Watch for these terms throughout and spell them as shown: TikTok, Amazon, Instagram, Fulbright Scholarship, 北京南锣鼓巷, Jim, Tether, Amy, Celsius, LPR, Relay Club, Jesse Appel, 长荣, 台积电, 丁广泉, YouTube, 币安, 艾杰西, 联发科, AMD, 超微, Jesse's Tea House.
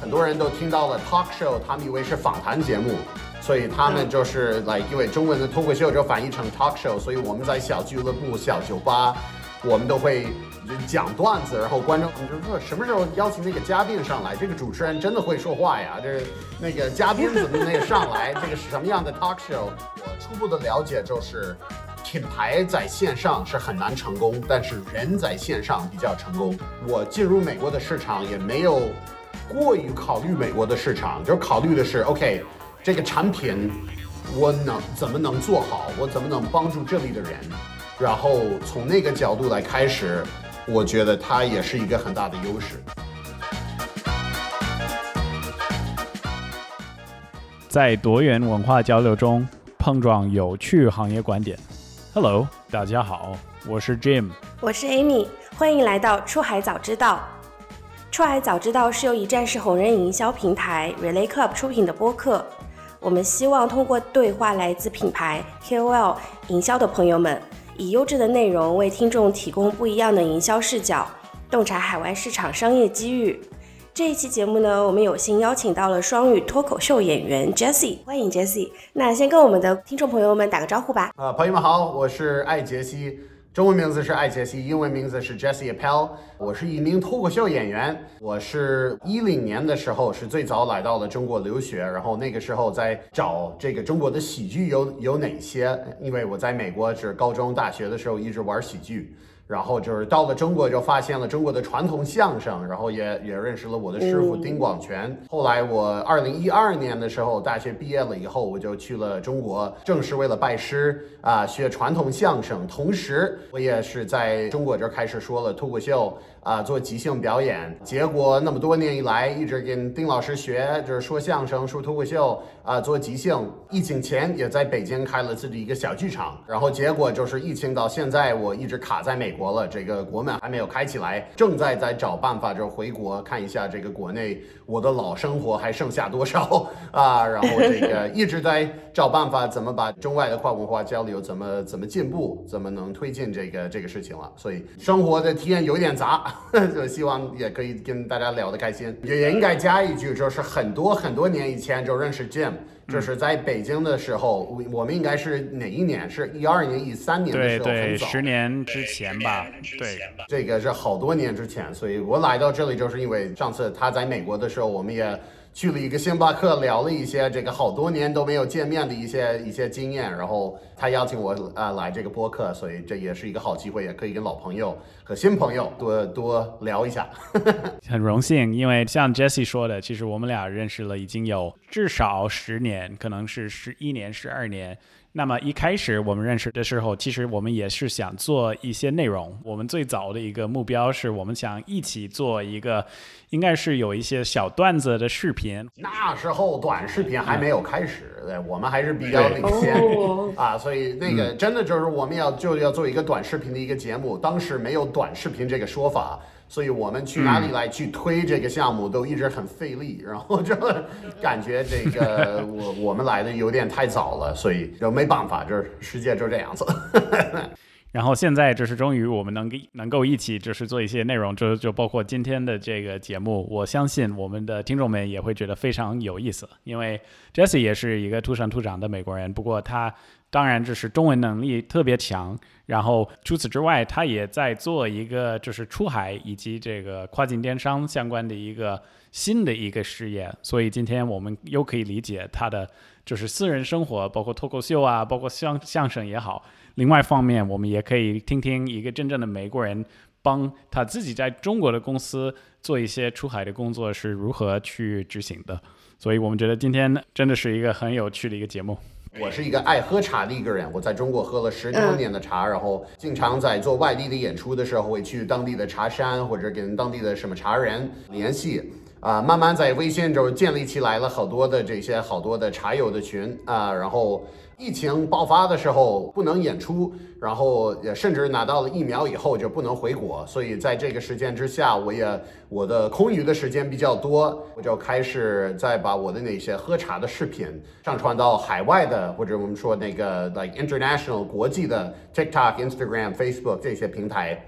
很多人都听到了 talk show， 他们以为是访谈节目，所以他们就是来，因为中文的脱口秀就翻译成 talk show， 所以我们在小俱乐部、小酒吧，我们都会讲段子，然后观众就说什么时候邀请那个嘉宾上来？这个主持人真的会说话呀？这那个嘉宾怎么那个上来？这个是什么样的 talk show？ 我初步的了解就是，品牌在线上是很难成功，但是人在线上比较成功。我进入美国的市场也没有过于考虑美国的市场，就考虑的是 OK， 这个产品我怎么能做好？我怎么能帮助这里的人？然后从那个角度来开始，我觉得它也是一个很大的优势。在多元文化交流中碰撞有趣行业观点。Hello， 大家好，我是 Jim， 我是 Amy， 欢迎来到出海早知道。出海早知道是由一站式红人营销平台 Relay Club 出品的播客。我们希望通过对话来自品牌 KOL 营销的朋友们，以优质的内容为听众提供不一样的营销视角，洞察海外市场商业机遇。这一期节目呢，我们有幸邀请到了双语脱口秀演员 Jesse， 欢迎 Jesse。那先跟我们的听众朋友们打个招呼吧。朋友们好，我是艾杰西，中文名字是艾杰西，英文名字是 Jesse Appel。我是一名脱口秀演员，我是2010年的时候是最早来到了中国留学，然后那个时候在找这个中国的喜剧有哪些，因为我在美国是高中大学的时候一直玩喜剧，然后就是到了中国就发现了中国的传统相声，然后也认识了我的师傅丁广泉。后来我2012年的时候大学毕业了以后，我就去了中国，正是为了拜师学传统相声，同时我也是在中国这开始说了脱口秀做即兴表演。结果那么多年以来一直跟丁老师学，就是说相声、说脱口秀做即兴。疫情前也在北京开了自己一个小剧场，然后结果就是疫情到现在我一直卡在美国了，这个国门还没有开起来，正在找办法就回国看一下这个国内我的老生活还剩下多少然后这个一直在找办法怎么把中外的跨文化交流怎么进步，怎么能推进这个事情了。所以生活的体验有点杂，就希望也可以跟大家聊得开心。也应该加一句，就是很多年以前就认识 Jim，就是在北京的时候，我们应该是哪一年？是2012年、2013年的时候，对对，10年之前吧。对，这个是好多年之前，所以我来到这里就是因为上次他在美国的时候，我们也去了一个星巴克，聊了一些这个好多年都没有见面的一些经验，然后他邀请我来这个播客，所以这也是一个好机会，也可以跟老朋友和新朋友多聊一下。很荣幸，因为像 Jesse 说的，其实我们俩认识了已经有至少10年，可能是11年、12年。那么一开始我们认识的时候，其实我们也是想做一些内容。我们最早的一个目标是我们想一起做一个，应该是有一些小段子的视频。那时候短视频还没有开始，对，我们还是比较领先所以那个真的就是我们就要做一个短视频的一个节目。当时没有短视频这个说法，所以我们去哪里来去推这个项目都一直很费力，然后就感觉这个我们来的有点太早了，所以就没办法，就是世界就这样子。然后现在就是终于我们能够一起就是做一些内容，就包括今天的这个节目，我相信我们的听众们也会觉得非常有意思。因为 Jesse 也是一个土生土长的美国人，不过他当然就是中文能力特别强，然后除此之外他也在做一个就是出海以及这个跨境电商相关的一个新的一个事业，所以今天我们又可以理解他的就是私人生活，包括脱口秀包括相声也好。另外方面我们也可以听听一个真正的美国人帮他自己在中国的公司做一些出海的工作是如何去执行的，所以我们觉得今天真的是一个很有趣的一个节目。我是一个爱喝茶的一个人，我在中国喝了10多年的茶，然后经常在做外地的演出的时候会去当地的茶山或者跟当地的什么茶人联系啊，慢慢在微信就建立起来了好多的茶友的群啊，然后疫情爆发的时候不能演出，然后也甚至拿到了疫苗以后就不能回国，所以在这个时间之下，我的空余的时间比较多，我就开始再把我的那些喝茶的视频上传到海外的，或者我们说那个 like international 国际的 TikTok、Instagram、Facebook 这些平台，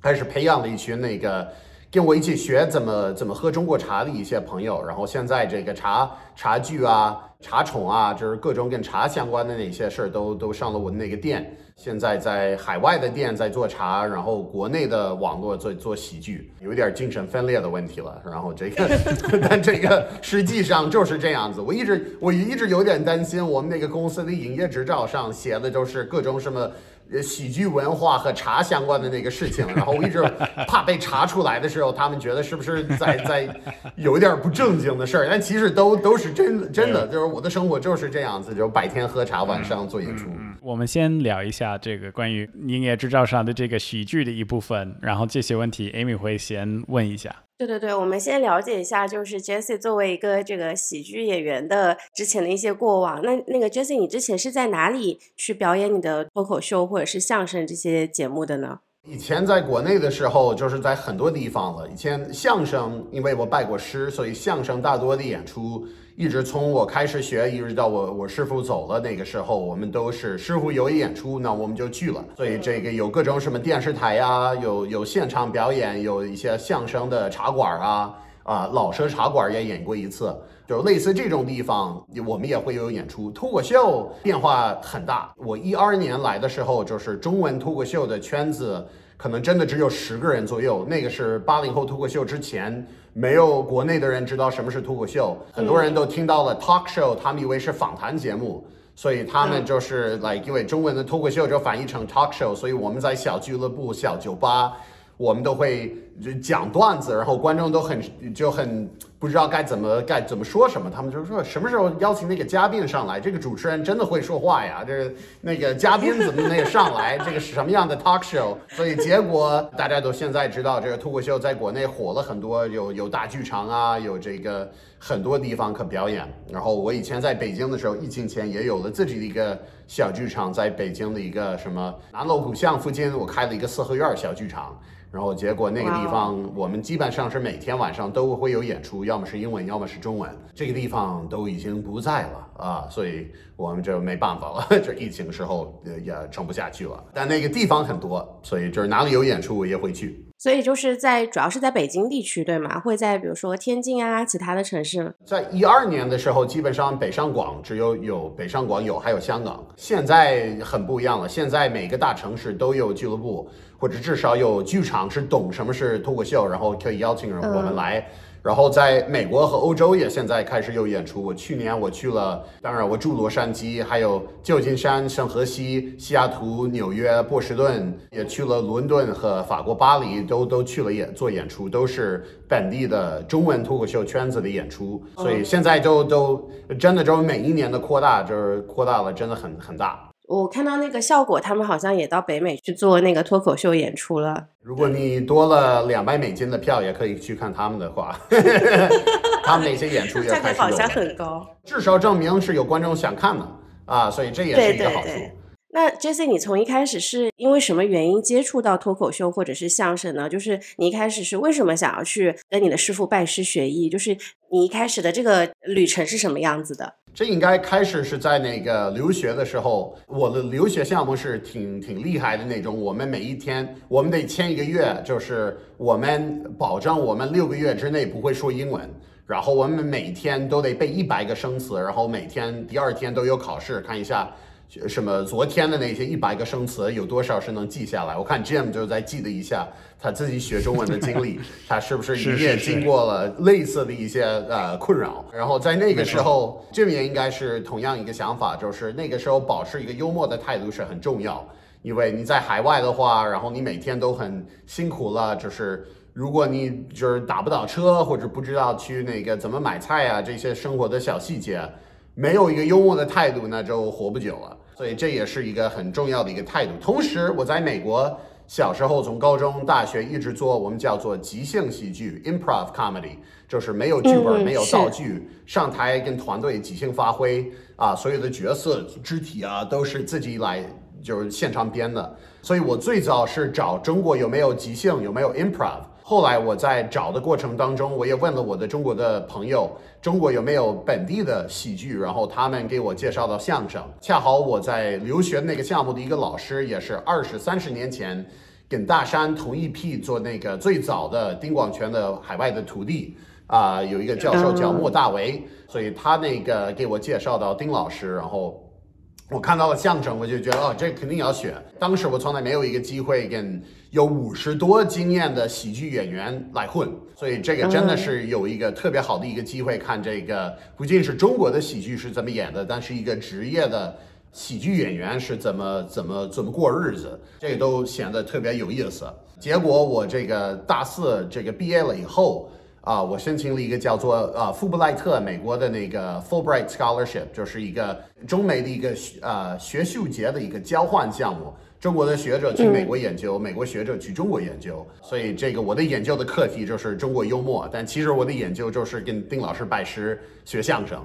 开始培养了一群那个跟我一起学怎么喝中国茶的一些朋友，然后现在这个茶具啊、茶宠啊，就是各种跟茶相关的那些事儿都上了我的那个店。现在在海外的店在做茶，然后国内的网络做喜剧，有一点精神分裂的问题了。然后这个，但这个实际上就是这样子。我一直有点担心，我们那个公司的营业执照上写的就是各种什么喜剧文化和茶相关的那个事情，然后我一直怕被查出来的时候，他们觉得是不是在有一点不正经的事儿，但其实都是真的，就是我的生活就是这样子，就白天喝茶，晚上做演出。我们先聊一下这个关于营业执照上的这个喜剧的一部分，然后这些问题 Amy 会先问一下。对，我们先了解一下，就是 Jesse 作为一个这个喜剧演员的之前的一些过往。那个 Jesse， 你之前是在哪里去表演你的脱口秀或者是相声这些节目的呢？以前在国内的时候，就是在很多地方了。以前相声，因为我拜过师，所以相声大多的演出，一直从我开始学，一直到我师傅走了那个时候，我们都是师傅有演出，那我们就去了。所以这个有各种什么电视台啊，有现场表演，有一些相声的茶馆啊，老舍茶馆也演过一次，就类似这种地方，我们也会有演出。脱口秀变化很大，我12年来的时候，就是中文脱口秀的圈子可能真的只有10个人左右，那个是80后脱口秀之前，没有国内的人知道什么是脱口秀，很多人都听到了 talk show， 他们以为是访谈节目，所以他们就是因为中文的脱口秀就翻译成 talk show， 所以我们在小俱乐部、小酒吧，我们都会讲段子，然后观众都很不知道该怎么说什么，他们就说什么时候邀请那个嘉宾上来，这个主持人真的会说话呀，这那个嘉宾怎么能也上来，这个是什么样的 talk show？ 所以结果大家都现在知道，这个脱口秀在国内火了很多，有大剧场啊，有这个很多地方可表演。然后我以前在北京的时候，疫情前也有了自己的一个小剧场，在北京的一个什么南锣鼓巷附近，我开了一个四合院小剧场。然后结果那个地方我们基本上是每天晚上都会有演出，要么是英文，要么是中文。这个地方都已经不在了啊，所以我们就没办法了，这疫情时候也撑不下去了。但那个地方很多，所以就是哪里有演出我也会去。所以就是主要是在北京地区，对吗？会在比如说天津啊，其他的城市。在12年的时候，基本上北上广只有北上广还有香港。现在很不一样了，现在每个大城市都有俱乐部，或者至少有剧场是懂什么是脱口秀，然后可以邀请人我们来。然后在美国和欧洲也现在开始有演出。我去年我去了，当然我住洛杉矶，还有旧金山、圣荷西、西雅图、纽约、波士顿，也去了伦敦和法国巴黎，都去了做演出，都是本地的中文脱口秀圈子的演出。所以现在都真的就每一年的扩大，就是扩大了，真的很大。我看到那个效果，他们好像也到北美去做那个脱口秀演出了。如果你多了$200的票，也可以去看他们的话，他们那些演出也开始有，价格好像很高，至少证明是有观众想看的啊，所以这也是一个好处。对对对。那 Jesse， 你从一开始是因为什么原因接触到脱口秀或者是相声呢？就是你一开始是为什么想要去跟你的师傅拜师学艺？就是你一开始的这个旅程是什么样子的？这应该开始是在那个留学的时候，我的留学项目是挺厉害的那种。我们每一天，我们得签一个月，就是我们保证我们6个月之内不会说英文，然后我们每天都得背100个生词，然后每天第二天都有考试，看一下什么昨天的那些100个生词有多少是能记下来。我看 Jim 就在记得一下他自己学中文的经历，他是不是也经过了类似的一些困扰。然后在那个时候 Jim 也应该是同样一个想法，就是那个时候保持一个幽默的态度是很重要，因为你在海外的话，然后你每天都很辛苦了，就是如果你就是打不到车，或者不知道去那个怎么买菜啊，这些生活的小细节，没有一个幽默的态度，那就活不久了。所以这也是一个很重要的一个态度。同时我在美国小时候从高中、大学一直做，我们叫做即兴喜剧 （improv comedy）， 就是没有剧本、没有道具，上台跟团队即兴发挥啊，所有的角色、肢体啊都是自己来，就是现场编的。所以我最早是找中国有没有即兴、有没有 improv。后来我在找的过程当中，我也问了我的中国的朋友，中国有没有本地的喜剧，然后他们给我介绍到相声。恰好我在留学那个项目的一个老师，也是20-30年前跟大山同一批做那个最早的丁广泉的海外的徒弟啊、有一个教授叫莫大为，所以他那个给我介绍到丁老师，然后我看到了相声，我就觉得哦，这肯定要选。当时我从来没有一个机会跟有50多经验的喜剧演员来混，所以这个真的是有一个特别好的一个机会，看这个不仅是中国的喜剧是怎么演的，但是一个职业的喜剧演员是怎么过日子，这个都显得特别有意思。结果我这个大4这个毕业了以后啊，我申请了一个叫做富布莱特美国的那个 Fulbright Scholarship， 就是一个中美的一个学术节的一个交换项目，中国的学者去美国研究，美国学者去中国研究。所以这个我的研究的课题就是中国幽默，但其实我的研究就是跟丁老师拜师学相声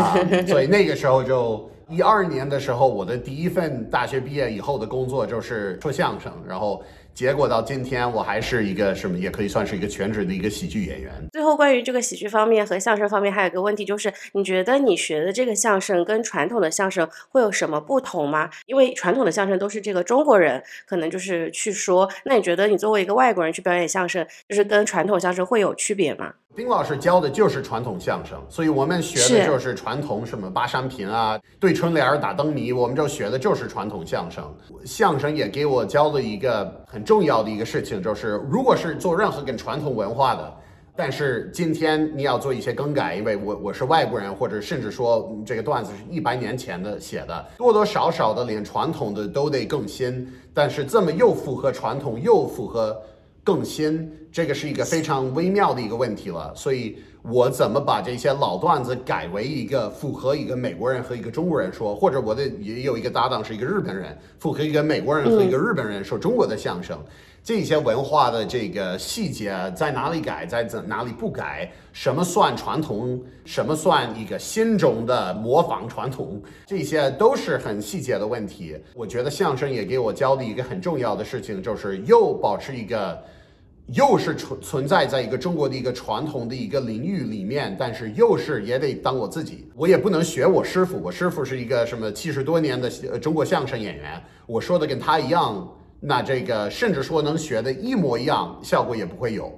啊。所以那个时候就12年的时候，我的第一份大学毕业以后的工作就是说相声，然后结果到今天我还是一个什么也可以算是一个全职的一个喜剧演员。最后关于这个喜剧方面和相声方面还有个问题，就是你觉得你学的这个相声跟传统的相声会有什么不同吗？因为传统的相声都是这个中国人可能就是去说，那你觉得你作为一个外国人去表演相声，就是跟传统相声会有区别吗？丁老师教的就是传统相声，所以我们学的就是传统什么八扇屏啊，对春联打灯谜，我们就学的就是传统相声。相声也给我教的一个很重要的一个事情，就是如果是做任何跟传统文化的，但是今天你要做一些更改，因为我是外国人，或者甚至说这个段子是100年前的写的，多多少少的连传统的都得更新，但是这么又符合传统又符合更新，这个是一个非常微妙的一个问题了。所以我怎么把这些老段子改为一个符合一个美国人和一个中国人说，或者我的也有一个搭档是一个日本人，符合一个美国人和一个日本人说中国的相声，这些文化的这个细节在哪里改，在哪里不改，什么算传统，什么算一个新种的模仿传统，这些都是很细节的问题。我觉得相声也给我教的一个很重要的事情，就是又保持一个又是存在在一个中国的一个传统的一个领域里面，但是又是也得当我自己，我也不能学我师傅，我师傅是一个什么70多年的中国相声演员，我说的跟他一样，那这个甚至说能学的一模一样，效果也不会有，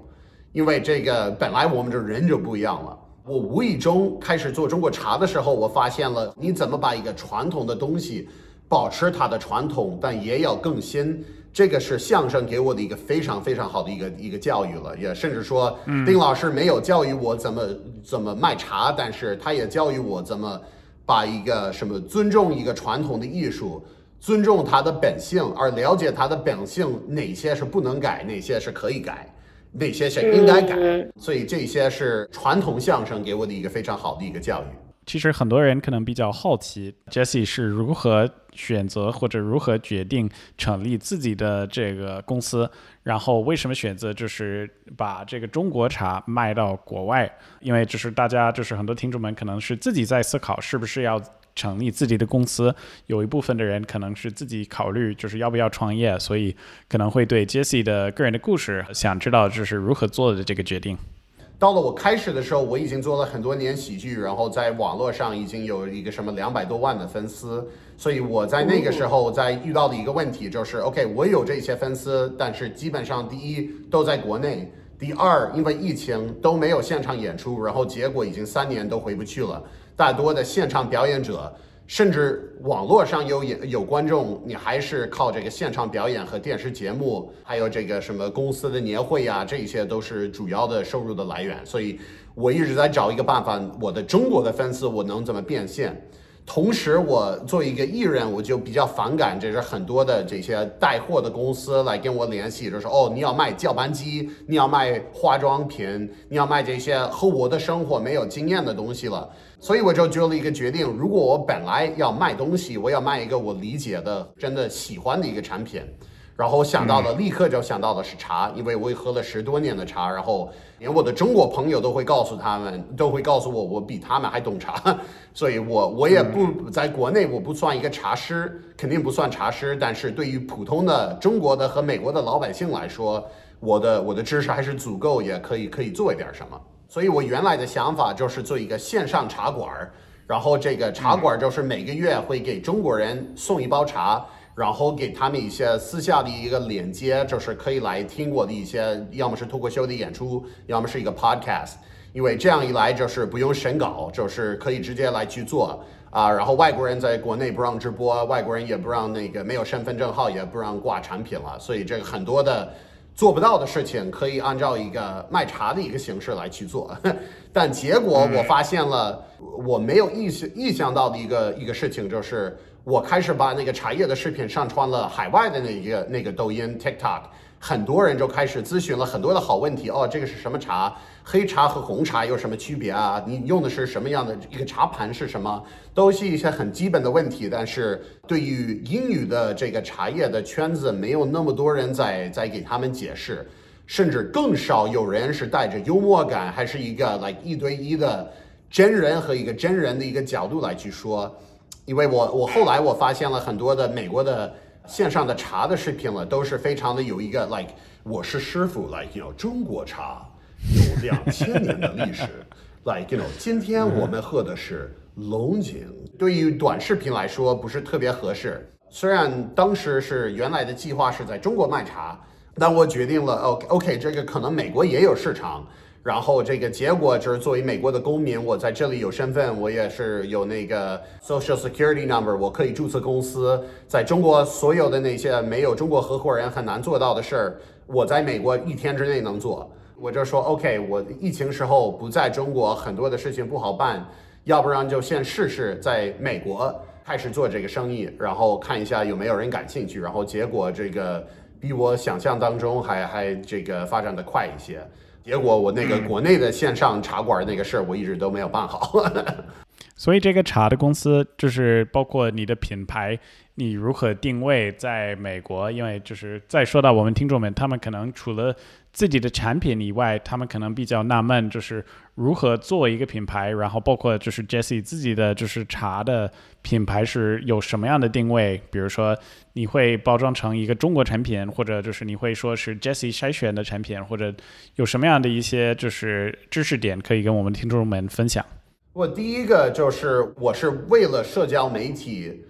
因为这个本来我们这人就不一样了。我无意中开始做中国茶的时候，我发现了你怎么把一个传统的东西保持它的传统，但也要更新，这个是相声给我的一个非常非常好的一个教育了，也甚至说丁老师没有教育我怎么卖茶，但是他也教育我怎么把一个什么尊重一个传统的艺术，尊重它的本性，而了解它的本性，哪些是不能改，哪些是可以改，哪些是应该改。所以这些是传统相声给我的一个非常好的一个教育。其实很多人可能比较好奇 Jesse 是如何选择或者如何决定成立自己的这个公司，然后为什么选择就是把这个中国茶卖到国外，因为就是大家就是很多听众们可能是自己在思考是不是要成立自己的公司，有一部分的人可能是自己考虑就是要不要创业，所以可能会对 Jesse 的个人的故事想知道就是如何做的这个决定。到了我开始的时候，我已经做了很多年喜剧，然后在网络上已经有一个什么200多万的粉丝，所以我在那个时候在遇到的一个问题就是 OK， 我有这些粉丝，但是基本上第一都在国内，第二因为疫情都没有现场演出，然后结果已经3年都回不去了，大多的现场表演者甚至网络上有观众，你还是靠这个现场表演和电视节目，还有这个什么公司的年会啊，这些都是主要的收入的来源。所以我一直在找一个办法，我的中国的粉丝我能怎么变现。同时我作为一个艺人，我就比较反感这是很多的这些带货的公司来跟我联系，就是哦，你要卖搅拌机，你要卖化妆品，你要卖这些和我的生活没有经验的东西了。所以我就做了一个决定，如果我本来要卖东西，我要卖一个我理解的真的喜欢的一个产品，然后想到的立刻就想到的是茶，因为我也喝了10多年的茶，然后连我的中国朋友都会告诉我我比他们还懂茶，所以我也不在国内我不算一个茶师，肯定不算茶师，但是对于普通的中国的和美国的老百姓来说，我的知识还是足够，也可以做一点什么。所以我原来的想法就是做一个线上茶馆，然后这个茶馆就是每个月会给中国人送一包茶，然后给他们一些私下的一个链接，就是可以来听我的一些，要么是脱口秀的演出，要么是一个 podcast， 因为这样一来就是不用审稿，就是可以直接来去做啊。然后外国人在国内不让直播，外国人也不让那个没有身份证号也不让挂产品了，所以这个很多的做不到的事情可以按照一个卖茶的一个形式来去做。但结果我发现了我没有意想到的一个事情，就是我开始把那个茶叶的视频上传了海外的那个抖音 TikTok， 很多人就开始咨询了很多的好问题，哦，这个是什么茶，黑茶和红茶有什么区别啊，你用的是什么样的一个茶盘是什么，都是一些很基本的问题。但是对于英语的这个茶叶的圈子，没有那么多人在给他们解释，甚至更少有人是带着幽默感，还是一个 like 一对一的真人和一个真人的一个角度来去说。因为我后来我发现了很多的美国的线上的茶的视频了，都是非常的有一个 like 我是师傅 like you know 中国茶有2000年的历史like you know 今天我们喝的是龙井。对于短视频来说不是特别合适，虽然当时是原来的计划是在中国卖茶，但我决定了 OK 这个可能美国也有市场，然后这个结果就是作为美国的公民，我在这里有身份，我也是有那个 Social Security Number， 我可以注册公司。在中国所有的那些没有中国合伙人很难做到的事儿，我在美国1天之内能做。我就说 OK， 我疫情时候不在中国，很多的事情不好办，要不然就先试试在美国开始做这个生意，然后看一下有没有人感兴趣。然后结果这个比我想象当中还这个发展的快一些。结果我那个国内的线上茶馆那个事儿，我一直都没有办好。所以这个茶的公司就是包括你的品牌，你如何定位在美国？因为就是再说到我们听众们，他们可能除了自己的产品以外，他们可能比较纳闷，就是如何做一个品牌，然后包括就是 Jesse 自己的就是茶的品牌是有什么样的定位？比如说你会包装成一个中国产品，或者就是你会说是 Jesse 筛选的产品，或者有什么样的一些就是知识点可以跟我们听众们分享？我第一个就是我是为了社交媒体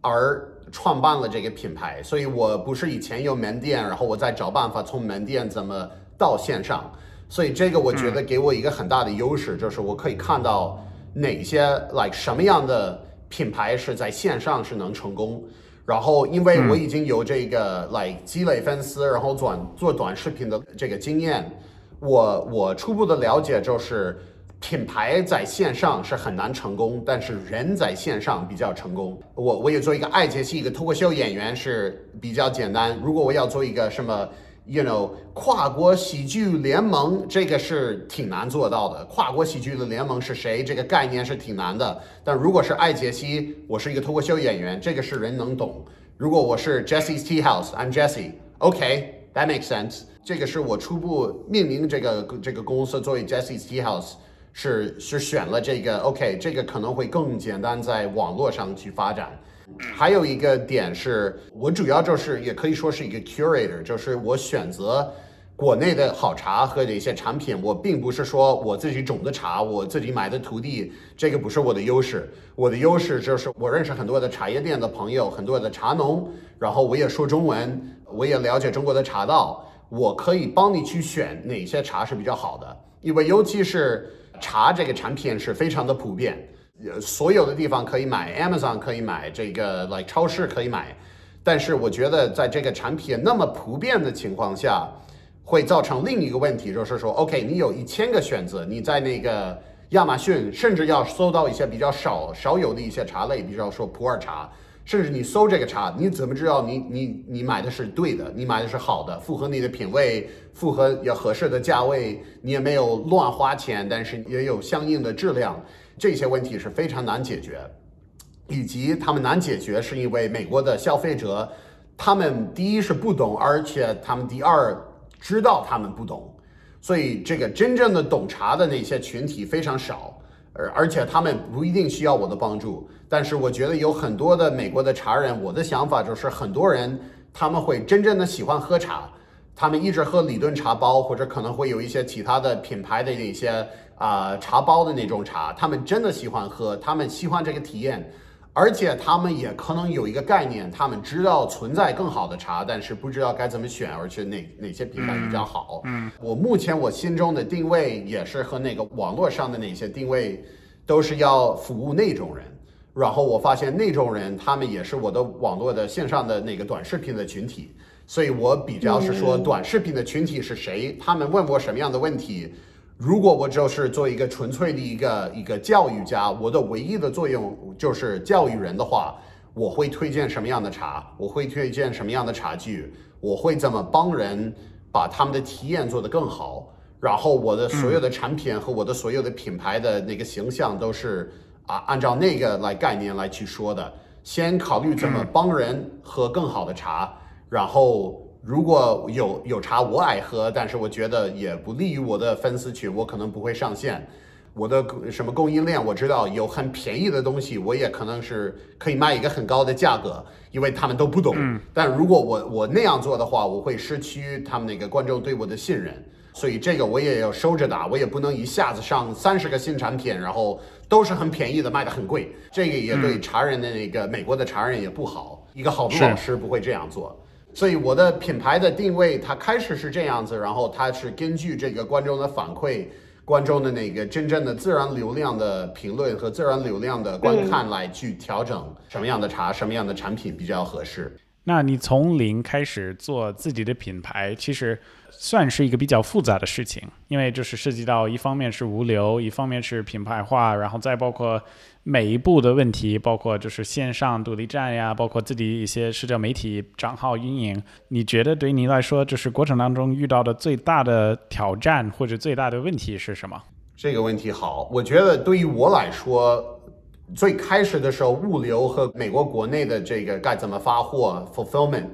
而创办了这个品牌，所以我不是以前有门店，然后我再找办法从门店怎么到线上，所以这个我觉得给我一个很大的优势，就是我可以看到哪些 like 什么样的品牌是在线上是能成功。然后因为我已经有这个 like 积累粉丝，然后做短视频的这个经验，我初步的了解就是品牌在线上是很难成功，但是人在线上比较成功。我也做一个爱杰西一个脱口秀演员是比较简单，如果我要做一个什么 you know 跨国喜剧联盟，这个是挺难做到的，跨国喜剧的联盟是谁这个概念是挺难的。但如果是爱杰西我是一个脱口秀演员，这个是人能懂。如果我是 Jesse's Tea House I'm Jesse OK that makes sense， 这个是我初步命名这个公司作为 Jesse's Tea House是选了这个 OK， 这个可能会更简单在网络上去发展。还有一个点是我主要就是也可以说是一个 curator， 就是我选择国内的好茶和这些产品，我并不是说我自己种的茶我自己买的土地，这个不是我的优势。我的优势就是我认识很多的茶叶店的朋友，很多的茶农，然后我也说中文，我也了解中国的茶道，我可以帮你去选哪些茶是比较好的。因为尤其是茶这个产品是非常的普遍，所有的地方可以买， Amazon 可以买，这个 like 超市可以买，但是我觉得在这个产品那么普遍的情况下会造成另一个问题，就是说 OK 你有1000个选择，你在那个亚马逊甚至要搜到一些比较少有的一些茶类，比如说普洱茶，甚至你搜这个茶你怎么知道你买的是对的，你买的是好的，符合你的品味，符合也合适的价位，你也没有乱花钱，但是也有相应的质量。这些问题是非常难解决，以及他们难解决是因为美国的消费者他们第一是不懂，而且他们第二知道他们不懂，所以这个真正的懂茶的那些群体非常少，而且他们不一定需要我的帮助。但是我觉得有很多的美国的茶人，我的想法就是很多人他们会真正的喜欢喝茶，他们一直喝理顿茶包，或者可能会有一些其他的品牌的那些茶包的那种茶，他们真的喜欢喝，他们喜欢这个体验，而且他们也可能有一个概念，他们知道存在更好的茶，但是不知道该怎么选，而且哪些品牌比较好。我目前我心中的定位也是和那个网络上的那些定位都是要服务那种人，然后我发现那种人他们也是我的网络的线上的那个短视频的群体，所以我比较是说短视频的群体是谁，他们问我什么样的问题。如果我就是做一个纯粹的一个教育家，我的唯一的作用就是教育人的话，我会推荐什么样的茶，我会推荐什么样的茶具，我会怎么帮人把他们的体验做得更好，然后我的所有的产品和我的所有的品牌的那个形象都是按照那个来概念来去说的，先考虑怎么帮人喝更好的茶，然后如果有茶我爱喝，但是我觉得也不利于我的粉丝群，我可能不会上线。我的什么供应链我知道有很便宜的东西，我也可能是可以卖一个很高的价格，因为他们都不懂。但如果我那样做的话，我会失去他们那个观众对我的信任，所以这个我也要收着打，我也不能一下子上30个新产品，然后都是很便宜的卖得很贵，这个也对茶人的那个美国的茶人也不好，一个好的老师不会这样做。所以我的品牌的定位它开始是这样子，然后它是根据这个观众的反馈，观众的那个真正的自然流量的评论和自然流量的观看来去调整什么样的茶什么样的产品比较合适。那你从零开始做自己的品牌其实算是一个比较复杂的事情，因为就是涉及到一方面是物流，一方面是品牌化，然后再包括每一步的问题，包括就是线上独立站呀，包括自己一些社交媒体账号运营。你觉得对你来说就是过程当中遇到的最大的挑战或者最大的问题是什么？这个问题好，我觉得对于我来说最开始的时候物流和美国国内的这个该怎么发货 fulfillment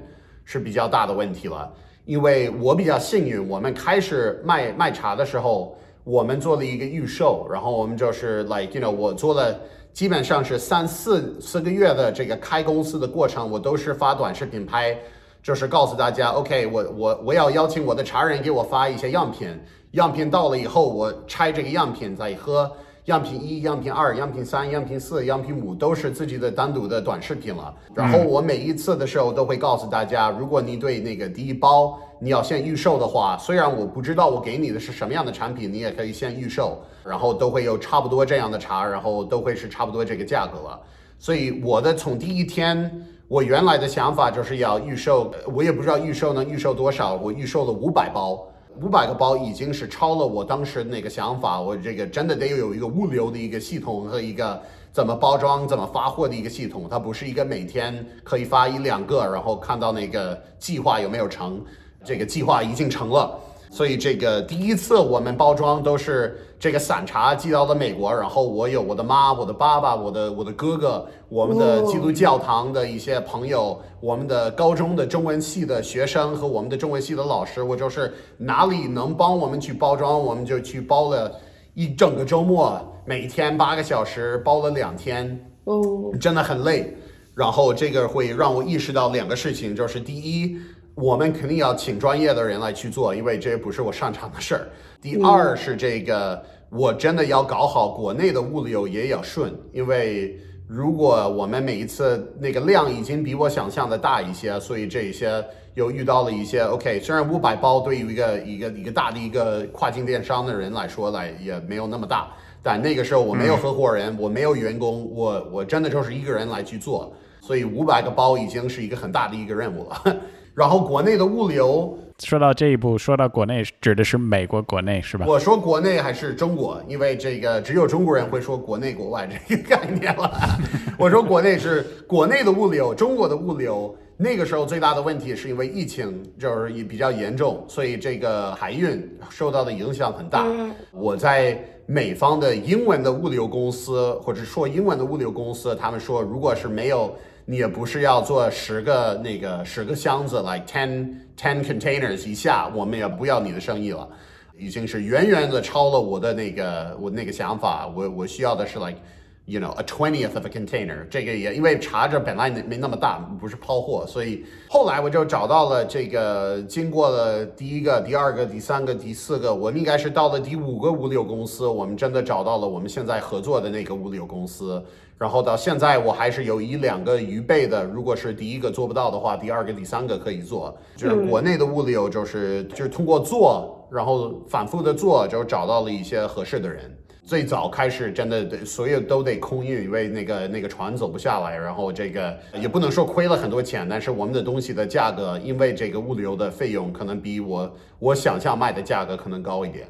是比较大的问题了。因为我比较幸运，我们开始卖茶的时候我们做了一个预售，然后我们就是 like you know 我做了基本上是3-4个月的这个开公司的过程，我都是发短视频拍，就是告诉大家 OK 我要邀请我的茶人给我发一些样品，样品到了以后我拆这个样品再喝，样品1、样品2、样品3、样品4、样品5都是自己的单独的短视频了。然后我每一次的时候都会告诉大家，如果你对那个第一包你要先预售的话，虽然我不知道我给你的是什么样的产品，你也可以先预售，然后都会有差不多这样的茶，然后都会是差不多这个价格了。所以我的从第一天我原来的想法就是要预售，我也不知道预售能预售多少，我预售了500包。500个包已经是超了我当时那个想法，我这个真的得有一个物流的一个系统和一个怎么包装怎么发货的一个系统，它不是一个每天可以发1-2个，然后看到那个计划有没有成，这个计划已经成了。所以这个第一次我们包装都是这个散茶寄到了美国，然后我有我的妈我的爸爸我的哥哥，我们的基督教堂的一些朋友，我们的高中的中文系的学生和我们的中文系的老师，我就是哪里能帮我们去包装我们就去包了一整个周末，每天8个小时包了2天，真的很累。然后这个会让我意识到两个事情，就是第一我们肯定要请专业的人来去做，因为这不是我擅长的事儿。第二是这个我真的要搞好国内的物流也要顺，因为如果我们每一次那个量已经比我想象的大一些，所以这些又遇到了一些 OK 虽然500包对于一个大的一个跨境电商的人来说来也没有那么大，但那个时候我没有合伙人，我没有员工，我真的就是一个人来去做，所以500个包已经是一个很大的一个任务了。然后国内的物流，说到这一步，说到国内指的是美国国内是吧？我说国内还是中国，因为这个只有中国人会说国内国外这个概念了。我说国内是国内的物流，中国的物流那个时候最大的问题是因为疫情就是也比较严重，所以这个海运受到的影响很大。我在美方的英文的物流公司，或者说英文的物流公司，他们说如果是没有你也不是要做十个箱子 like 10 containers 一下，我们也不要你的生意了，已经是远远的超了我的那个想法，我需要的是 like you know a 20th of a container。 这个也因为茶这本来没那么大，不是抛货，所以后来我就找到了这个，经过了第一个第二个第三个第四个，我们应该是到了第5个物流公司，我们真的找到了我们现在合作的那个物流公司，然后到现在我还是有1-2个预备的，如果是第一个做不到的话，第二个第三个可以做。就是国内的物流就是通过做，然后反复的做，就找到了一些合适的人。最早开始真的所有都得空运，因为那个船走不下来，然后这个也不能说亏了很多钱，但是我们的东西的价格，因为这个物流的费用可能比我想象卖的价格可能高一点。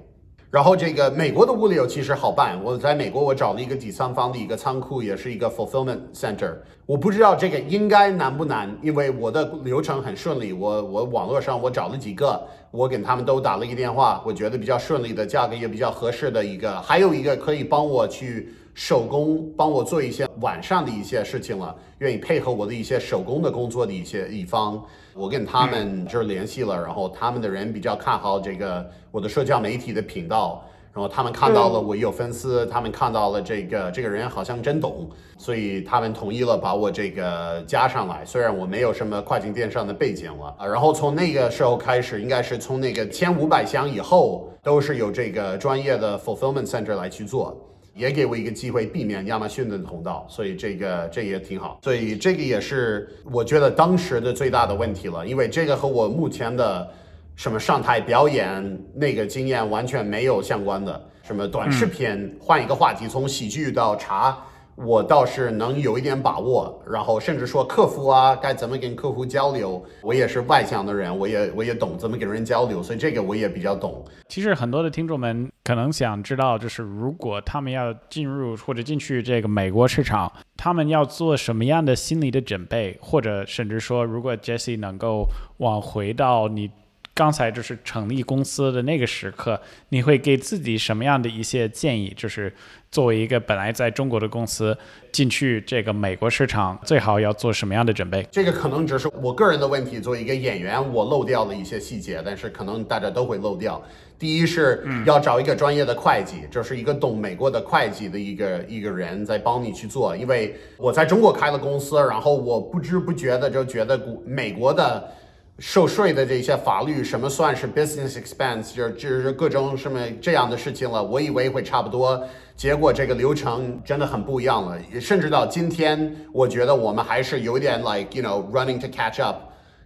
然后这个美国的物流其实好办，我在美国我找了一个第三方的一个仓库，也是一个 fulfillment center。 我不知道这个应该难不难，因为我的流程很顺利，我网络上我找了几个，我给他们都打了一个电话，我觉得比较顺利的，价格也比较合适的一个，还有一个可以帮我去手工帮我做一些晚上的一些事情了，愿意配合我的一些手工的工作的一方，我跟他们就是联系了，然后他们的人比较看好这个我的社交媒体的频道，然后他们看到了我有粉丝，他们看到了这个人好像真懂，所以他们同意了把我这个加上来，虽然我没有什么跨境电商的背景了，然后从那个时候开始，应该是从那个1500箱以后，都是有这个专业的 fulfillment center 来去做，也给我一个机会避免亚马逊的通道，所以这个也挺好，所以这个也是我觉得当时的最大的问题了，因为这个和我目前的什么上台表演那个经验完全没有相关的，什么短视频换一个话题，从喜剧到茶，我倒是能有一点把握，然后甚至说客服啊，该怎么跟客户交流，我也是外向的人，我也懂怎么跟人交流，所以这个我也比较懂。其实很多的听众们可能想知道，就是如果他们要进入或者进去这个美国市场，他们要做什么样的心理的准备，或者甚至说如果 Jesse 能够往回到你刚才就是成立公司的那个时刻，你会给自己什么样的一些建议，就是作为一个本来在中国的公司进去这个美国市场，最好要做什么样的准备？这个可能只是我个人的问题，作为一个演员我漏掉了一些细节，但是可能大家都会漏掉。第一是要找一个专业的会计，就是一个懂美国的会计的一个人在帮你去做，因为我在中国开了公司，然后我不知不觉的就觉得美国的受税的这些法律，什么算是 business expense， 就是各种什么这样的事情了，我以为会差不多，结果这个流程真的很不一样了，甚至到今天我觉得我们还是有点 like you know running to catch up，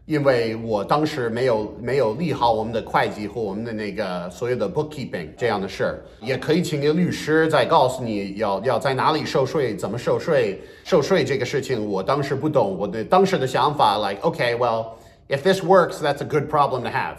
因为我当时没有理好我们的会计和我们的那个所有的 bookkeeping 这样的事儿，也可以请一个律师再告诉你要在哪里受税，怎么受税这个事情我当时不懂，我的当时的想法 like okay well if this works that's a good problem to have，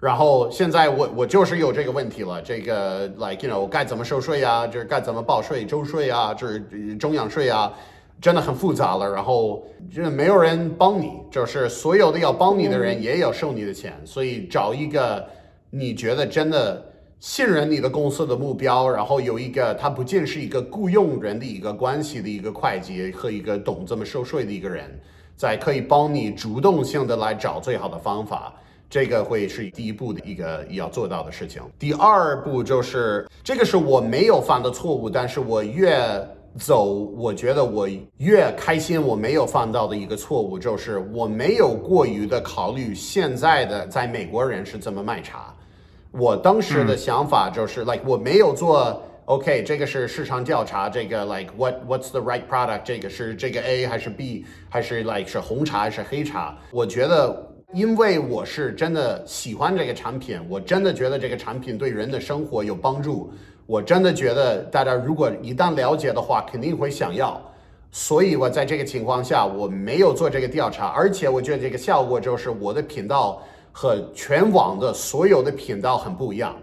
然后现在我就是有这个问题了，这个 like you know 该怎么收税啊，就是该怎么报税，州税啊，就是中央税啊，真的很复杂了，然后就是没有人帮你，就是所有的要帮你的人也要收你的钱，所以找一个你觉得真的信任你的公司的目标，然后有一个他不仅是一个雇佣人的一个关系的一个会计和一个懂怎么收税的一个人，在可以帮你主动性的来找最好的方法，这个会是第一步的一个要做到的事情。第二步就是，这个是我没有犯的错误，但是我越走，我觉得我越开心我没有犯到的一个错误，就是我没有过于的考虑现在的在美国人是怎么卖茶。我当时的想法就是，like 我没有做OK， 这个是市场调查，这个 like what's the right product， 这个是这个 A 还是 B， 还是 like 是红茶还是黑茶？我觉得，因为我是真的喜欢这个产品，我真的觉得这个产品对人的生活有帮助，我真的觉得大家如果一旦了解的话，肯定会想要。所以我在这个情况下，我没有做这个调查，而且我觉得这个效果就是我的频道和全网的所有的频道很不一样。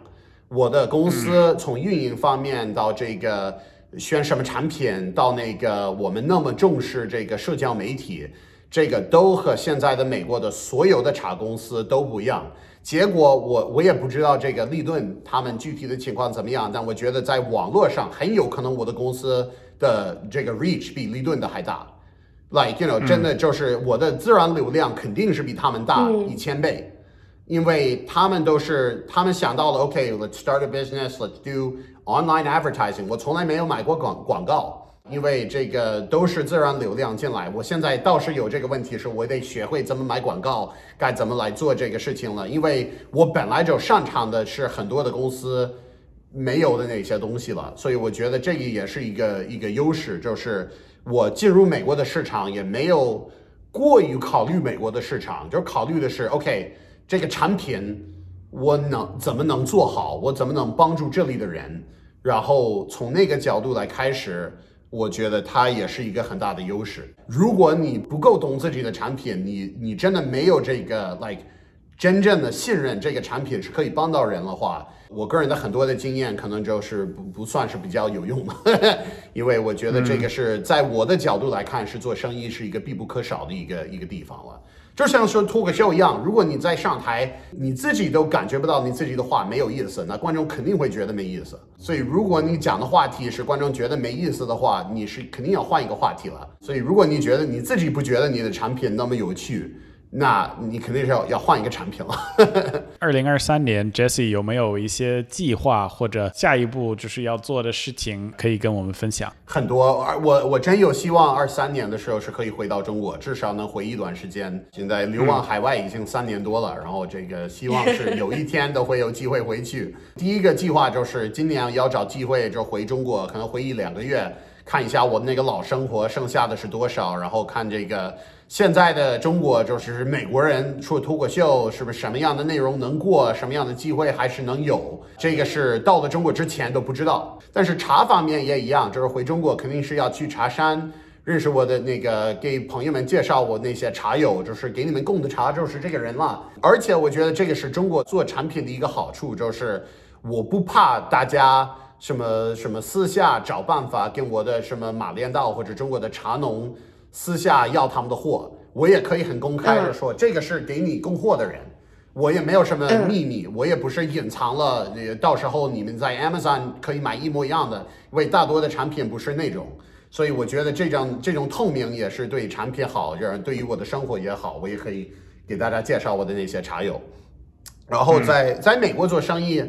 我的公司从运营方面到这个选什么产品到那个我们那么重视这个社交媒体，这个都和现在的美国的所有的茶公司都不一样，结果我也不知道这个利顿他们具体的情况怎么样，但我觉得在网络上很有可能我的公司的这个 reach 比利顿的还大， like you know， 真的就是我的自然流量肯定是比他们大1000倍，因为他们想到了 OK， let's start a business， let's do online advertising。我从来没有买过广告，因为这个都是自然流量进来。我现在倒是有这个问题，是我得学会怎么买广告，该怎么来做这个事情了，因为我本来就擅长的是很多的公司没有的那些东西了，所以我觉得这个也是一个优势，就是我进入美国的市场也没有过于考虑美国的市场，就是考虑的是 OK， 这个产品我怎么能做好，我怎么能帮助这里的人，然后从那个角度来开始，我觉得它也是一个很大的优势。如果你不够懂自己的产品，你真的没有这个 like 真正的信任这个产品是可以帮到人的话，我个人的很多的经验可能就是不算是比较有用的，因为我觉得这个是在我的角度来看是做生意是一个必不可少的一个地方了。就像说脱口秀一样，如果你在上台你自己都感觉不到你自己的话没有意思，那观众肯定会觉得没意思。所以如果你讲的话题是观众觉得没意思的话，你是肯定要换一个话题了。所以如果你觉得你自己不觉得你的产品那么有趣，那你肯定是要换一个产品了。2023年 Jesse 有没有一些计划或者下一步就是要做的事情可以跟我们分享？很多，我真有希望23年的时候是可以回到中国，至少能回一段时间。现在流亡海外已经3年多了，然后这个希望是有一天都会有机会回去。第一个计划就是今年要找机会就回中国，可能回1-2个月，看一下我那个老生活剩下的是多少，然后看这个现在的中国就是美国人说脱口秀是不是什么样的内容能过，什么样的机会还是能有，这个是到了中国之前都不知道。但是茶方面也一样，就是回中国肯定是要去茶山，认识我的那个给朋友们介绍我那些茶友，就是给你们供的茶就是这个人了。而且我觉得这个是中国做产品的一个好处，就是我不怕大家什么私下找办法跟我的什么马连道或者中国的茶农私下要他们的货，我也可以很公开的说，这个是给你供货的人，我也没有什么秘密，我也不是隐藏了，到时候你们在 Amazon 可以买一模一样的，因为大多的产品不是那种，所以我觉得这种透明也是对产品好，对于我的生活也好，我也可以给大家介绍我的那些茶友。然后在美国做生意，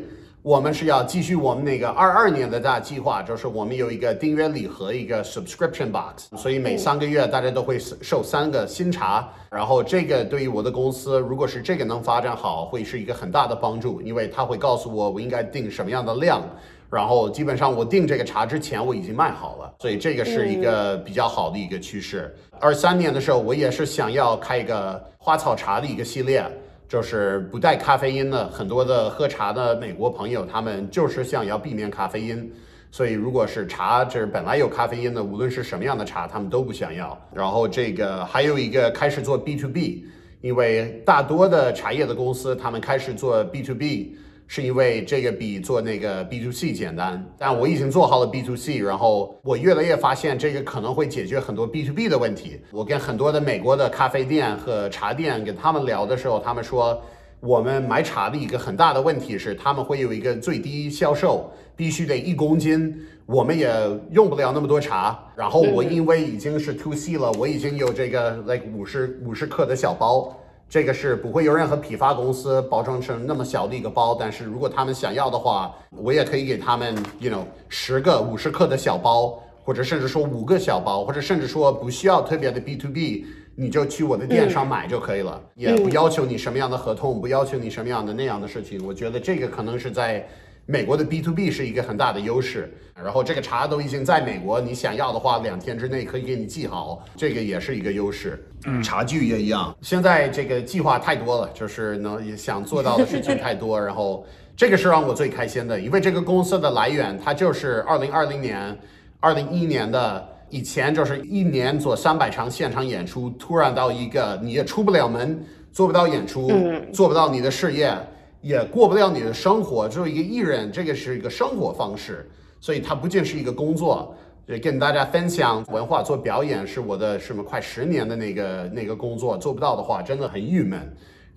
我们是要继续我们那个22年的大计划，就是我们有一个订阅礼盒，一个 subscription box， 所以每3个月大家都会收3个新茶。然后这个对于我的公司，如果是这个能发展好，会是一个很大的帮助，因为它会告诉我应该订什么样的量，然后基本上我订这个茶之前我已经卖好了，所以这个是一个比较好的一个趋势。23年的时候，我也是想要开一个花草茶的一个系列。就是不带咖啡因的，很多的喝茶的美国朋友他们就是想要避免咖啡因，所以如果是茶就是本来有咖啡因的，无论是什么样的茶他们都不想要。然后这个还有一个开始做 B2B， 因为大多的茶叶的公司他们开始做 B2B 是因为这个比做那个 B2C 简单，但我已经做好了 B2C， 然后我越来越发现这个可能会解决很多 B2B 的问题。我跟很多的美国的咖啡店和茶店跟他们聊的时候，他们说我们买茶的一个很大的问题是他们会有一个最低销售必须得1公斤，我们也用不了那么多茶，然后我因为已经是 2C 了，我已经有这个 like 50克的小包，这个是不会有任何批发公司包装成那么小的一个包，但是如果他们想要的话，我也可以给他们 you know 10个50克的小包，或者甚至说5个小包，或者甚至说不需要特别的 B2B， 你就去我的店上买就可以了，也不要求你什么样的合同，不要求你什么样的那样的事情。我觉得这个可能是在美国的 B2B 是一个很大的优势。然后这个茶都已经在美国，你想要的话2天之内可以给你寄好，这个也是一个优势。茶具也一样，现在这个计划太多了，就是也想做到的事情太多然后这个是让我最开心的，因为这个公司的来源它就是2020年2021年的，以前就是一年做300场现场演出，突然到一个你也出不了门，做不到演出，做不到你的事业，也过不了你的生活，就是一个艺人，这个是一个生活方式，所以它不仅是一个工作。跟大家分享文化做表演是我的什么快10年的那个工作，做不到的话真的很郁闷。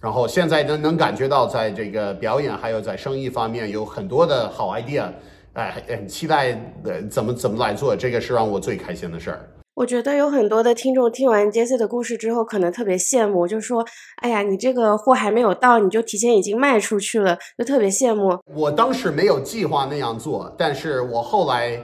然后现在能感觉到在这个表演还有在生意方面有很多的好 idea， 哎，很期待怎么来做，这个是让我最开心的事儿。我觉得有很多的听众听完 Jesse 的故事之后可能特别羡慕，就说哎呀你这个货还没有到你就提前已经卖出去了，就特别羡慕。我当时没有计划那样做，但是我后来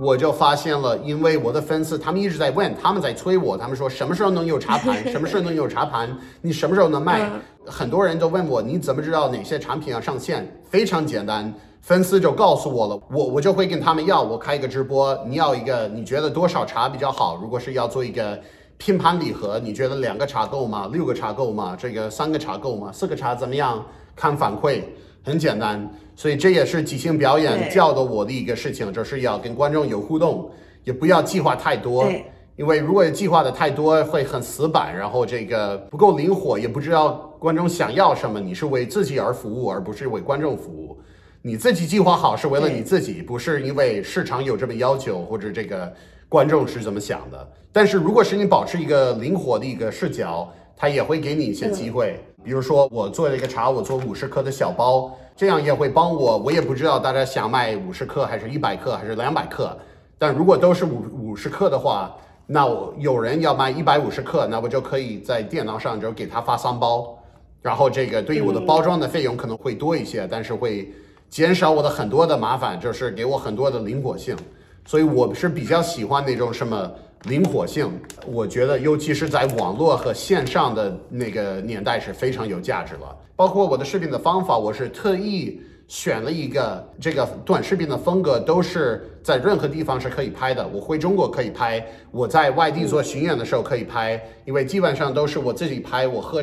我就发现了，因为我的粉丝他们一直在问，他们在催我，他们说什么时候能有茶盘什么时候能有茶盘，你什么时候能卖很多人都问我你怎么知道哪些产品要上线，非常简单，粉丝就告诉我了，我就会跟他们要，我开一个直播，你要一个你觉得多少茶比较好，如果是要做一个拼盘礼盒，你觉得2个茶够吗？6个茶够吗？这个3个茶够吗？4个茶怎么样？看反馈，很简单。所以这也是即兴表演教的我的一个事情，就是要跟观众有互动，也不要计划太多，因为如果计划的太多会很死板，然后这个不够灵活，也不知道观众想要什么。你是为自己而服务，而不是为观众服务。你自己计划好是为了你自己，不是因为市场有这么要求或者这个观众是怎么想的。但是如果是你保持一个灵活的一个视角，它也会给你一些机会。比如说我做了一个茶，我做50克的小包，这样也会帮我。我也不知道大家想卖50克还是100克还是200克，但如果都是50克的话，那我有人要卖150克，那我就可以在电脑上就给他发3包，然后这个对于我的包装的费用可能会多一些，但是会减少我的很多的麻烦，就是给我很多的灵活性。所以我是比较喜欢那种什么灵活性，我觉得尤其是在网络和线上的那个年代是非常有价值了。包括我的视频的方法，我是特意选了一个这个短视频的风格，都是在任何地方是可以拍的。我回中国可以拍，我在外地做巡演的时候可以拍，因为基本上都是我自己拍，我喝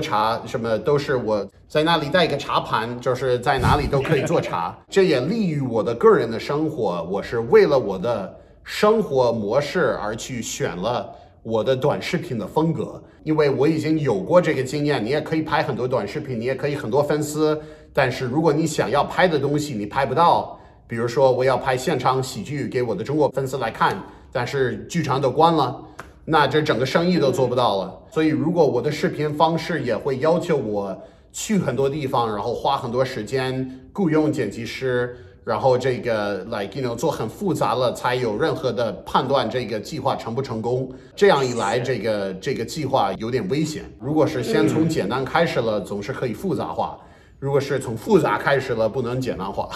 茶什么都是我在那里带一个茶盘，就是在哪里都可以做茶，这也利于我的个人的生活。我是为了我的生活模式而去选了我的短视频的风格，因为我已经有过这个经验。你也可以拍很多短视频，你也可以很多粉丝，但是如果你想要拍的东西你拍不到，比如说我要拍现场喜剧给我的中国粉丝来看，但是剧场都关了，那这整个生意都做不到了。所以如果我的视频方式也会要求我去很多地方，然后花很多时间，雇佣剪辑师，然后这个like you know 做很复杂了，才有任何的判断这个计划成不成功。这样一来这个计划有点危险。如果是先从简单开始了，总是可以复杂化，如果是从复杂开始了，不能简单化。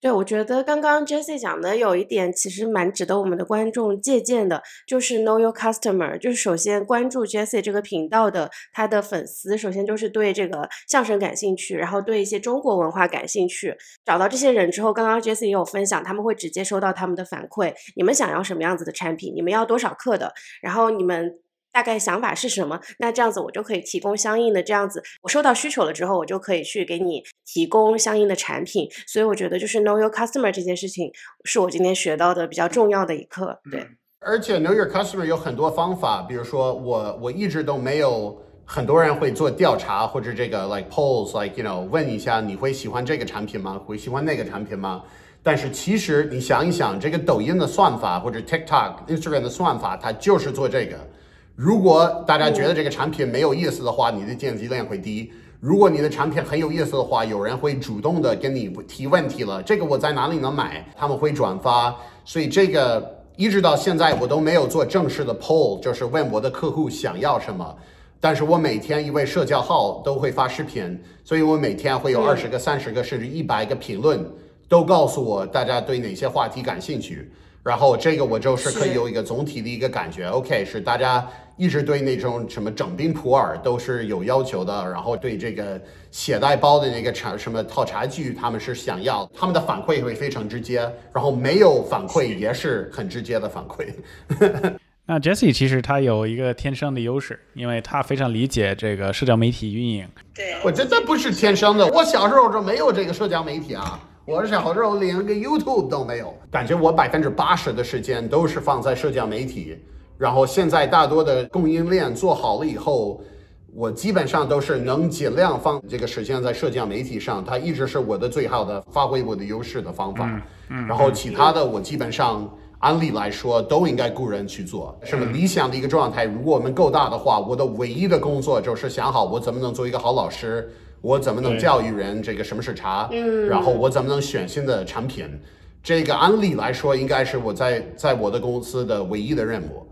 对，我觉得刚刚 Jesse 讲的有一点其实蛮值得我们的观众借鉴的，就是 Know Your Customer。 就是首先关注 Jesse 这个频道的他的粉丝，首先就是对这个相声感兴趣，然后对一些中国文化感兴趣。找到这些人之后，刚刚 Jesse 也有分享，他们会直接收到他们的反馈，你们想要什么样子的产品，你们要多少克的，然后你们大概想法是什么，那这样子我就可以提供相应的，这样子我收到需求了之后，我就可以去给你提供相应的产品。所以我觉得就是 Know Your Customer 这件事情是我今天学到的比较重要的一课。对，而且 Know Your Customer 有很多方法，比如说我一直都没有，很多人会做调查或者这个 like polls like you know 问一下你会喜欢这个产品吗，会喜欢那个产品吗。但是其实你想一想，这个抖音的算法或者 TikTok Instagram 的算法，它就是做这个。如果大家觉得这个产品没有意思的话，你的点击量会低。如果你的产品很有意思的话，有人会主动的跟你提问题了，这个我在哪里能买，他们会转发。所以这个一直到现在我都没有做正式的 poll， 就是问我的客户想要什么。但是我每天因为社交号都会发视频，所以我每天会有20个30个甚至100个评论，都告诉我大家对哪些话题感兴趣。然后这个我就是可以有一个总体的一个感觉 OK， 是大家一直对那种什么整鬓普洱都是有要求的，然后对这个携带包的那个茶什么套茶具他们是想要，他们的反馈会非常直接，然后没有反馈也是很直接的反馈。那 Jesse 其实他有一个天生的优势，因为他非常理解这个社交媒体运营。对，我真的不是天生的，我小时候就没有这个社交媒体啊，我小时候连个 YouTube 都没有，感觉我80%的时间都是放在社交媒体。然后现在大多的供应链做好了以后，我基本上都是能尽量放这个时间在社交媒体上，它一直是我的最好的发挥我的优势的方法。然后其他的我基本上按理来说都应该雇人去做。什么理想的一个状态，如果我们够大的话，我的唯一的工作就是想好我怎么能做一个好老师，我怎么能教育人这个什么是茶，然后我怎么能选新的产品。这个案例来说，应该是我在我的公司的唯一的任务。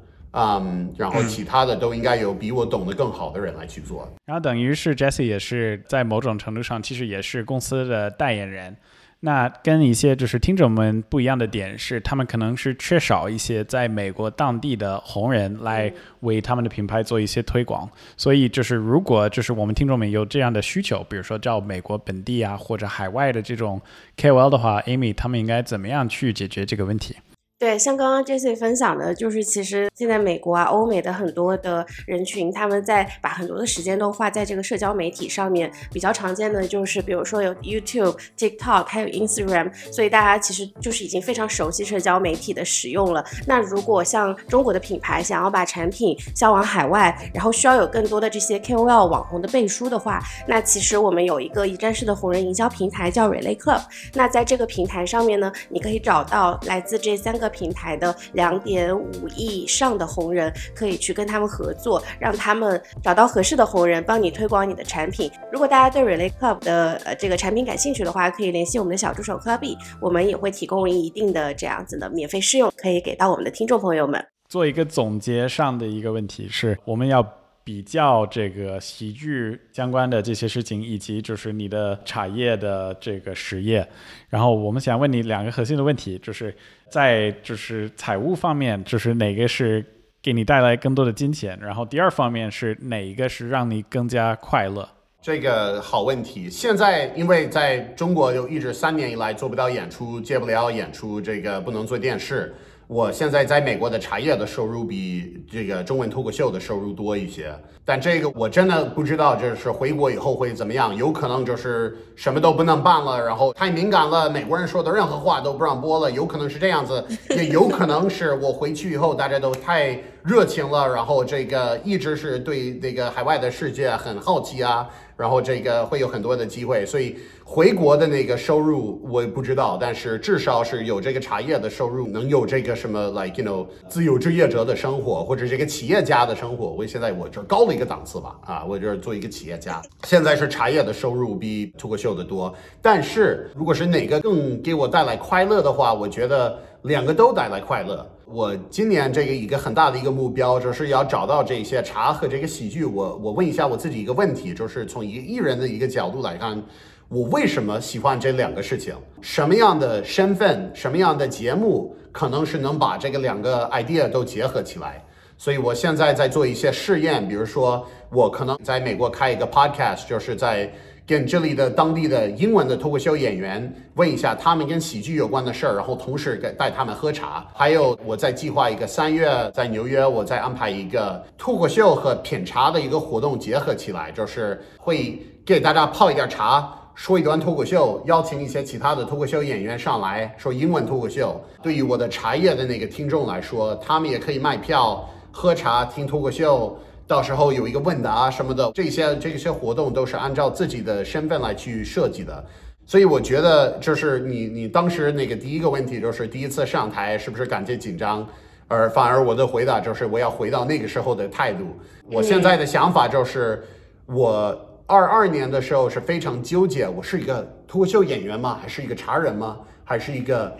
然后其他的都应该有比我懂得更好的人来去做。然后等于是 Jesse 也是在某种程度上其实也是公司的代言人。那跟一些就是听众们不一样的点是，他们可能是缺少一些在美国当地的红人来为他们的品牌做一些推广，所以就是如果就是我们听众们有这样的需求，比如说到美国本地啊或者海外的这种 KOL 的话， Amy 他们应该怎么样去解决这个问题？对，像刚刚 Jesse 分享的，就是其实现在美国啊、欧美的很多的人群，他们在把很多的时间都花在这个社交媒体上面。比较常见的就是，比如说有 YouTube、TikTok， 还有 Instagram， 所以大家其实就是已经非常熟悉社交媒体的使用了。那如果像中国的品牌想要把产品销往海外，然后需要有更多的这些 KOL 网红的背书的话，那其实我们有一个一站式的红人营销平台叫 Relay Club。那在这个平台上面呢，你可以找到来自这三个平台的 2.5 亿以上的红人，可以去跟他们合作，让他们找到合适的红人帮你推广你的产品。如果大家对 Relay Club 的这个产品感兴趣的话，可以联系我们的小助手 Clubby， 我们也会提供一定的这样子的免费试用，可以给到我们的听众朋友们。做一个总结上的一个问题是，我们要比较这个喜剧相关的这些事情，以及就是你的产业的这个实业。然后我们想问你两个核心的问题，就是在就是财务方面，就是哪个是给你带来更多的金钱？然后第二方面是哪一个是让你更加快乐？这个好问题。现在因为在中国有一直3年以来做不到演出，接不了演出，这个不能做电视。我现在在美国的茶叶的收入比这个中文脱口秀的收入多一些，但这个我真的不知道就是回国以后会怎么样，有可能就是什么都不能办了，然后太敏感了，美国人说的任何话都不让播了，有可能是这样子，也有可能是我回去以后大家都太热情了，然后这个一直是对这个海外的世界很好奇啊，然后这个会有很多的机会，所以回国的那个收入我不知道，但是至少是有这个茶叶的收入，能有这个什么 like you know 自由职业者的生活，或者这个企业家的生活。我现在我这高了一个档次吧，啊，我就是做一个企业家。现在是茶叶的收入比脱口秀的多，但是如果是哪个更给我带来快乐的话，我觉得两个都带来快乐。我今年这个一个很大的一个目标就是要找到这些茶和这个喜剧。我问一下我自己一个问题，就是从一个艺人的一个角度来看，我为什么喜欢这两个事情？什么样的身份，什么样的节目，可能是能把这个两个 idea 都结合起来。所以我现在在做一些试验，比如说我可能在美国开一个 podcast， 就是在跟这里的当地的英文的脱口秀演员问一下他们跟喜剧有关的事儿，然后同时带他们喝茶。还有我在计划一个3月在纽约，我在安排一个脱口秀和品茶的一个活动结合起来，就是会给大家泡一点茶，说一段脱口秀，邀请一些其他的脱口秀演员上来说英文脱口秀。对于我的茶叶的那个听众来说，他们也可以卖票喝茶听脱口秀，到时候有一个问答什么的，这些活动都是按照自己的身份来去设计的。所以我觉得就是你当时那个第一个问题就是第一次上台是不是感觉紧张，而反而我的回答就是我要回到那个时候的态度。我现在的想法就是我22年的时候是非常纠结，我是一个脱口秀演员吗？还是一个茶人吗？还是一个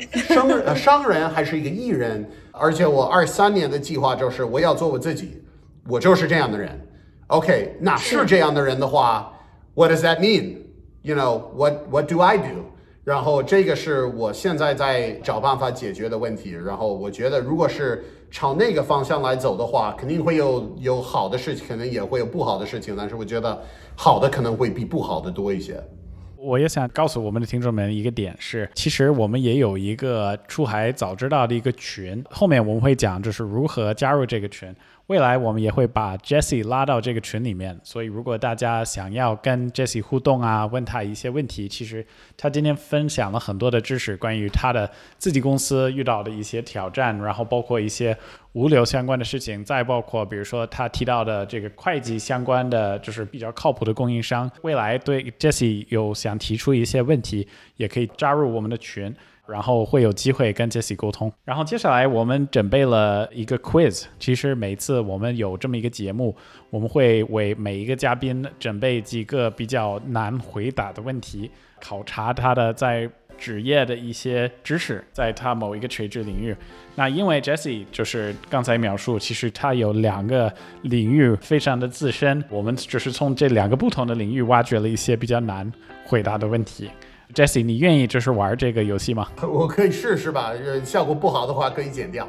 商人？还是一个艺人？而且我23年的计划就是我要做我自己，我就是这样的人。 OK， 那是这样的人的话 What does that mean? You know, what do I do? 然后这个是我现在在找办法解决的问题。然后我觉得如果是朝那个方向来走的话，肯定会有好的事情，可能也会有不好的事情，但是我觉得好的可能会比不好的多一些。我也想告诉我们的听众们一个点是，其实我们也有一个出海早知道的一个群，后面我们会讲就是如何加入这个群，未来我们也会把 Jesse 拉到这个群里面，所以如果大家想要跟 Jesse 互动啊，问他一些问题，其实他今天分享了很多的知识，关于他的自己公司遇到的一些挑战，然后包括一些物流相关的事情，再包括比如说他提到的这个会计相关的就是比较靠谱的供应商。未来对 Jesse 有想提出一些问题，也可以加入我们的群，然后会有机会跟 Jesse 沟通。然后接下来我们准备了一个 quiz， 其实每次我们有这么一个节目，我们会为每一个嘉宾准备几个比较难回答的问题，考察他的在职业的一些知识，在他某一个垂直领域。那因为 Jesse 就是刚才描述，其实他有两个领域非常的自身，我们就是从这两个不同的领域挖掘了一些比较难回答的问题。Jesse， 你愿意就是玩这个游戏吗？我可以试试吧，效果不好的话可以剪掉。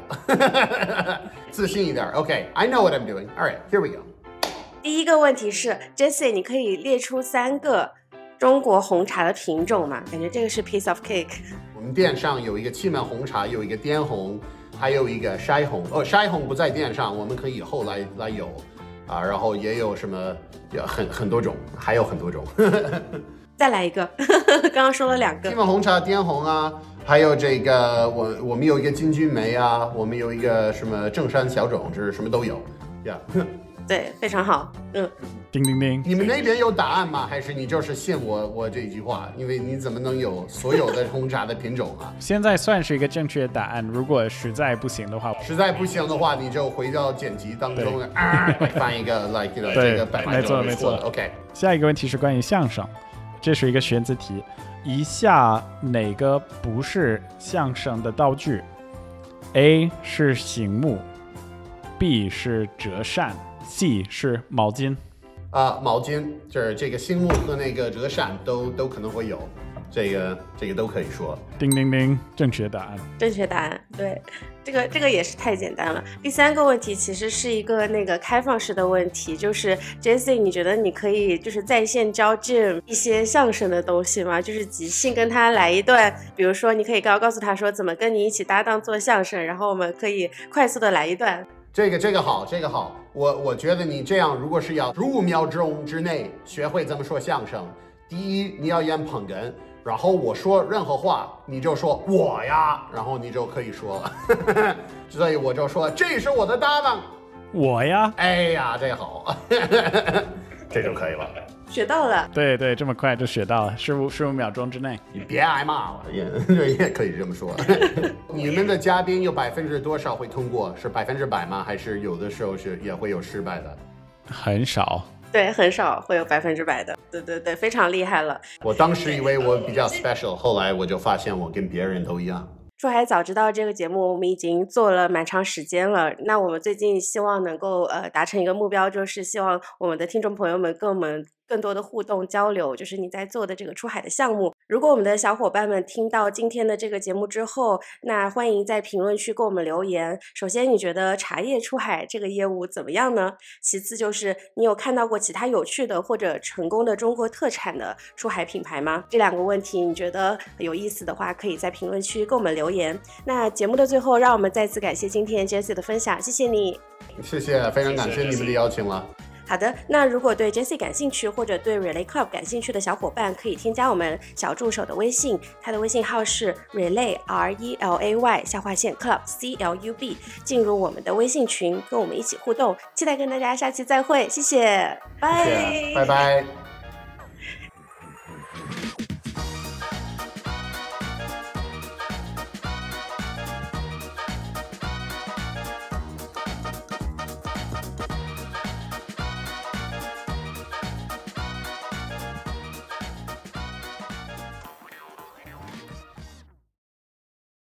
自信一点。 OK, I know what I'm doing. All right, here we go. 第一个问题是 Jesse， 你可以列出3个中国红茶的品种吗？感觉这个是 piece of cake。 我们店上有一个气门红茶，有一个滇红，还有一个筛红。筛红不在店上，我们可以以后来有啊，然后也有什么很多种，还有很多种。再来一个，刚刚说了2个，金门红茶、滇红啊，还有这个我们有一个金骏眉啊，我们有一个什么正山小种，就是什么都有呀。Yeah. 对，非常好。嗯，叮叮叮。你们那边有答案吗？还是你就是信我这句话？因为你怎么能有所有的红茶的品种啊？现在算是一个正确的答案。如果实在不行的话，你就回到剪辑当中啊，翻一个 like 这个百分之100%。没错。OK。下一个问题是关于相声。这是一个选择题，以下哪个不是相声的道具？ A 是醒目， B 是折扇， C 是毛巾。毛巾就是这个醒目和那个折扇都可能会有，这个都可以说。叮叮叮，正确答案。对，这个也是太简单了。第3个问题其实是一个那个开放式的问题，就是 Jesse， 你觉得你可以就是在线教 Jim 一些相声的东西吗？就是即兴跟他来一段，比如说你可以告诉他说怎么跟你一起搭档做相声，然后我们可以快速的来一段。这个好，我觉得你这样如果是要15秒钟之内学会怎么说相声，第一你要演捧哏。然后我说任何话，你就说我呀，然后你就可以说了。所以我就说这是我的搭档，我呀，哎呀，这好，这就可以了，学到了。对，这么快就学到了，15秒钟之内。你别挨骂了，也可以这么说。你们的嘉宾有多少% 会通过？是100%吗？还是有的时候是也会有失败的？很少。对，很少会有100%的。对，非常厉害了。我当时以为我比较 special， 后来我就发现我跟别人都一样。说还早知道这个节目我们已经做了蛮长时间了，那我们最近希望能够达成一个目标，就是希望我们的听众朋友们跟我们更多的互动交流，就是你在做的这个出海的项目。如果我们的小伙伴们听到今天的这个节目之后，那欢迎在评论区给我们留言。首先你觉得茶叶出海这个业务怎么样呢？其次就是你有看到过其他有趣的或者成功的中国特产的出海品牌吗？这2个问题你觉得有意思的话，可以在评论区给我们留言。那节目的最后，让我们再次感谢今天 Jesse 的分享，谢谢你。谢谢，非常感谢你们的邀请了。好的，那如果对 Jesse 感兴趣或者对 Relay Club 感兴趣的小伙伴，可以添加我们小助手的微信，他的微信号是 Relay RELAY _ Club CLUB， 进入我们的微信群，跟我们一起互动，期待跟大家下期再会，谢谢，拜拜。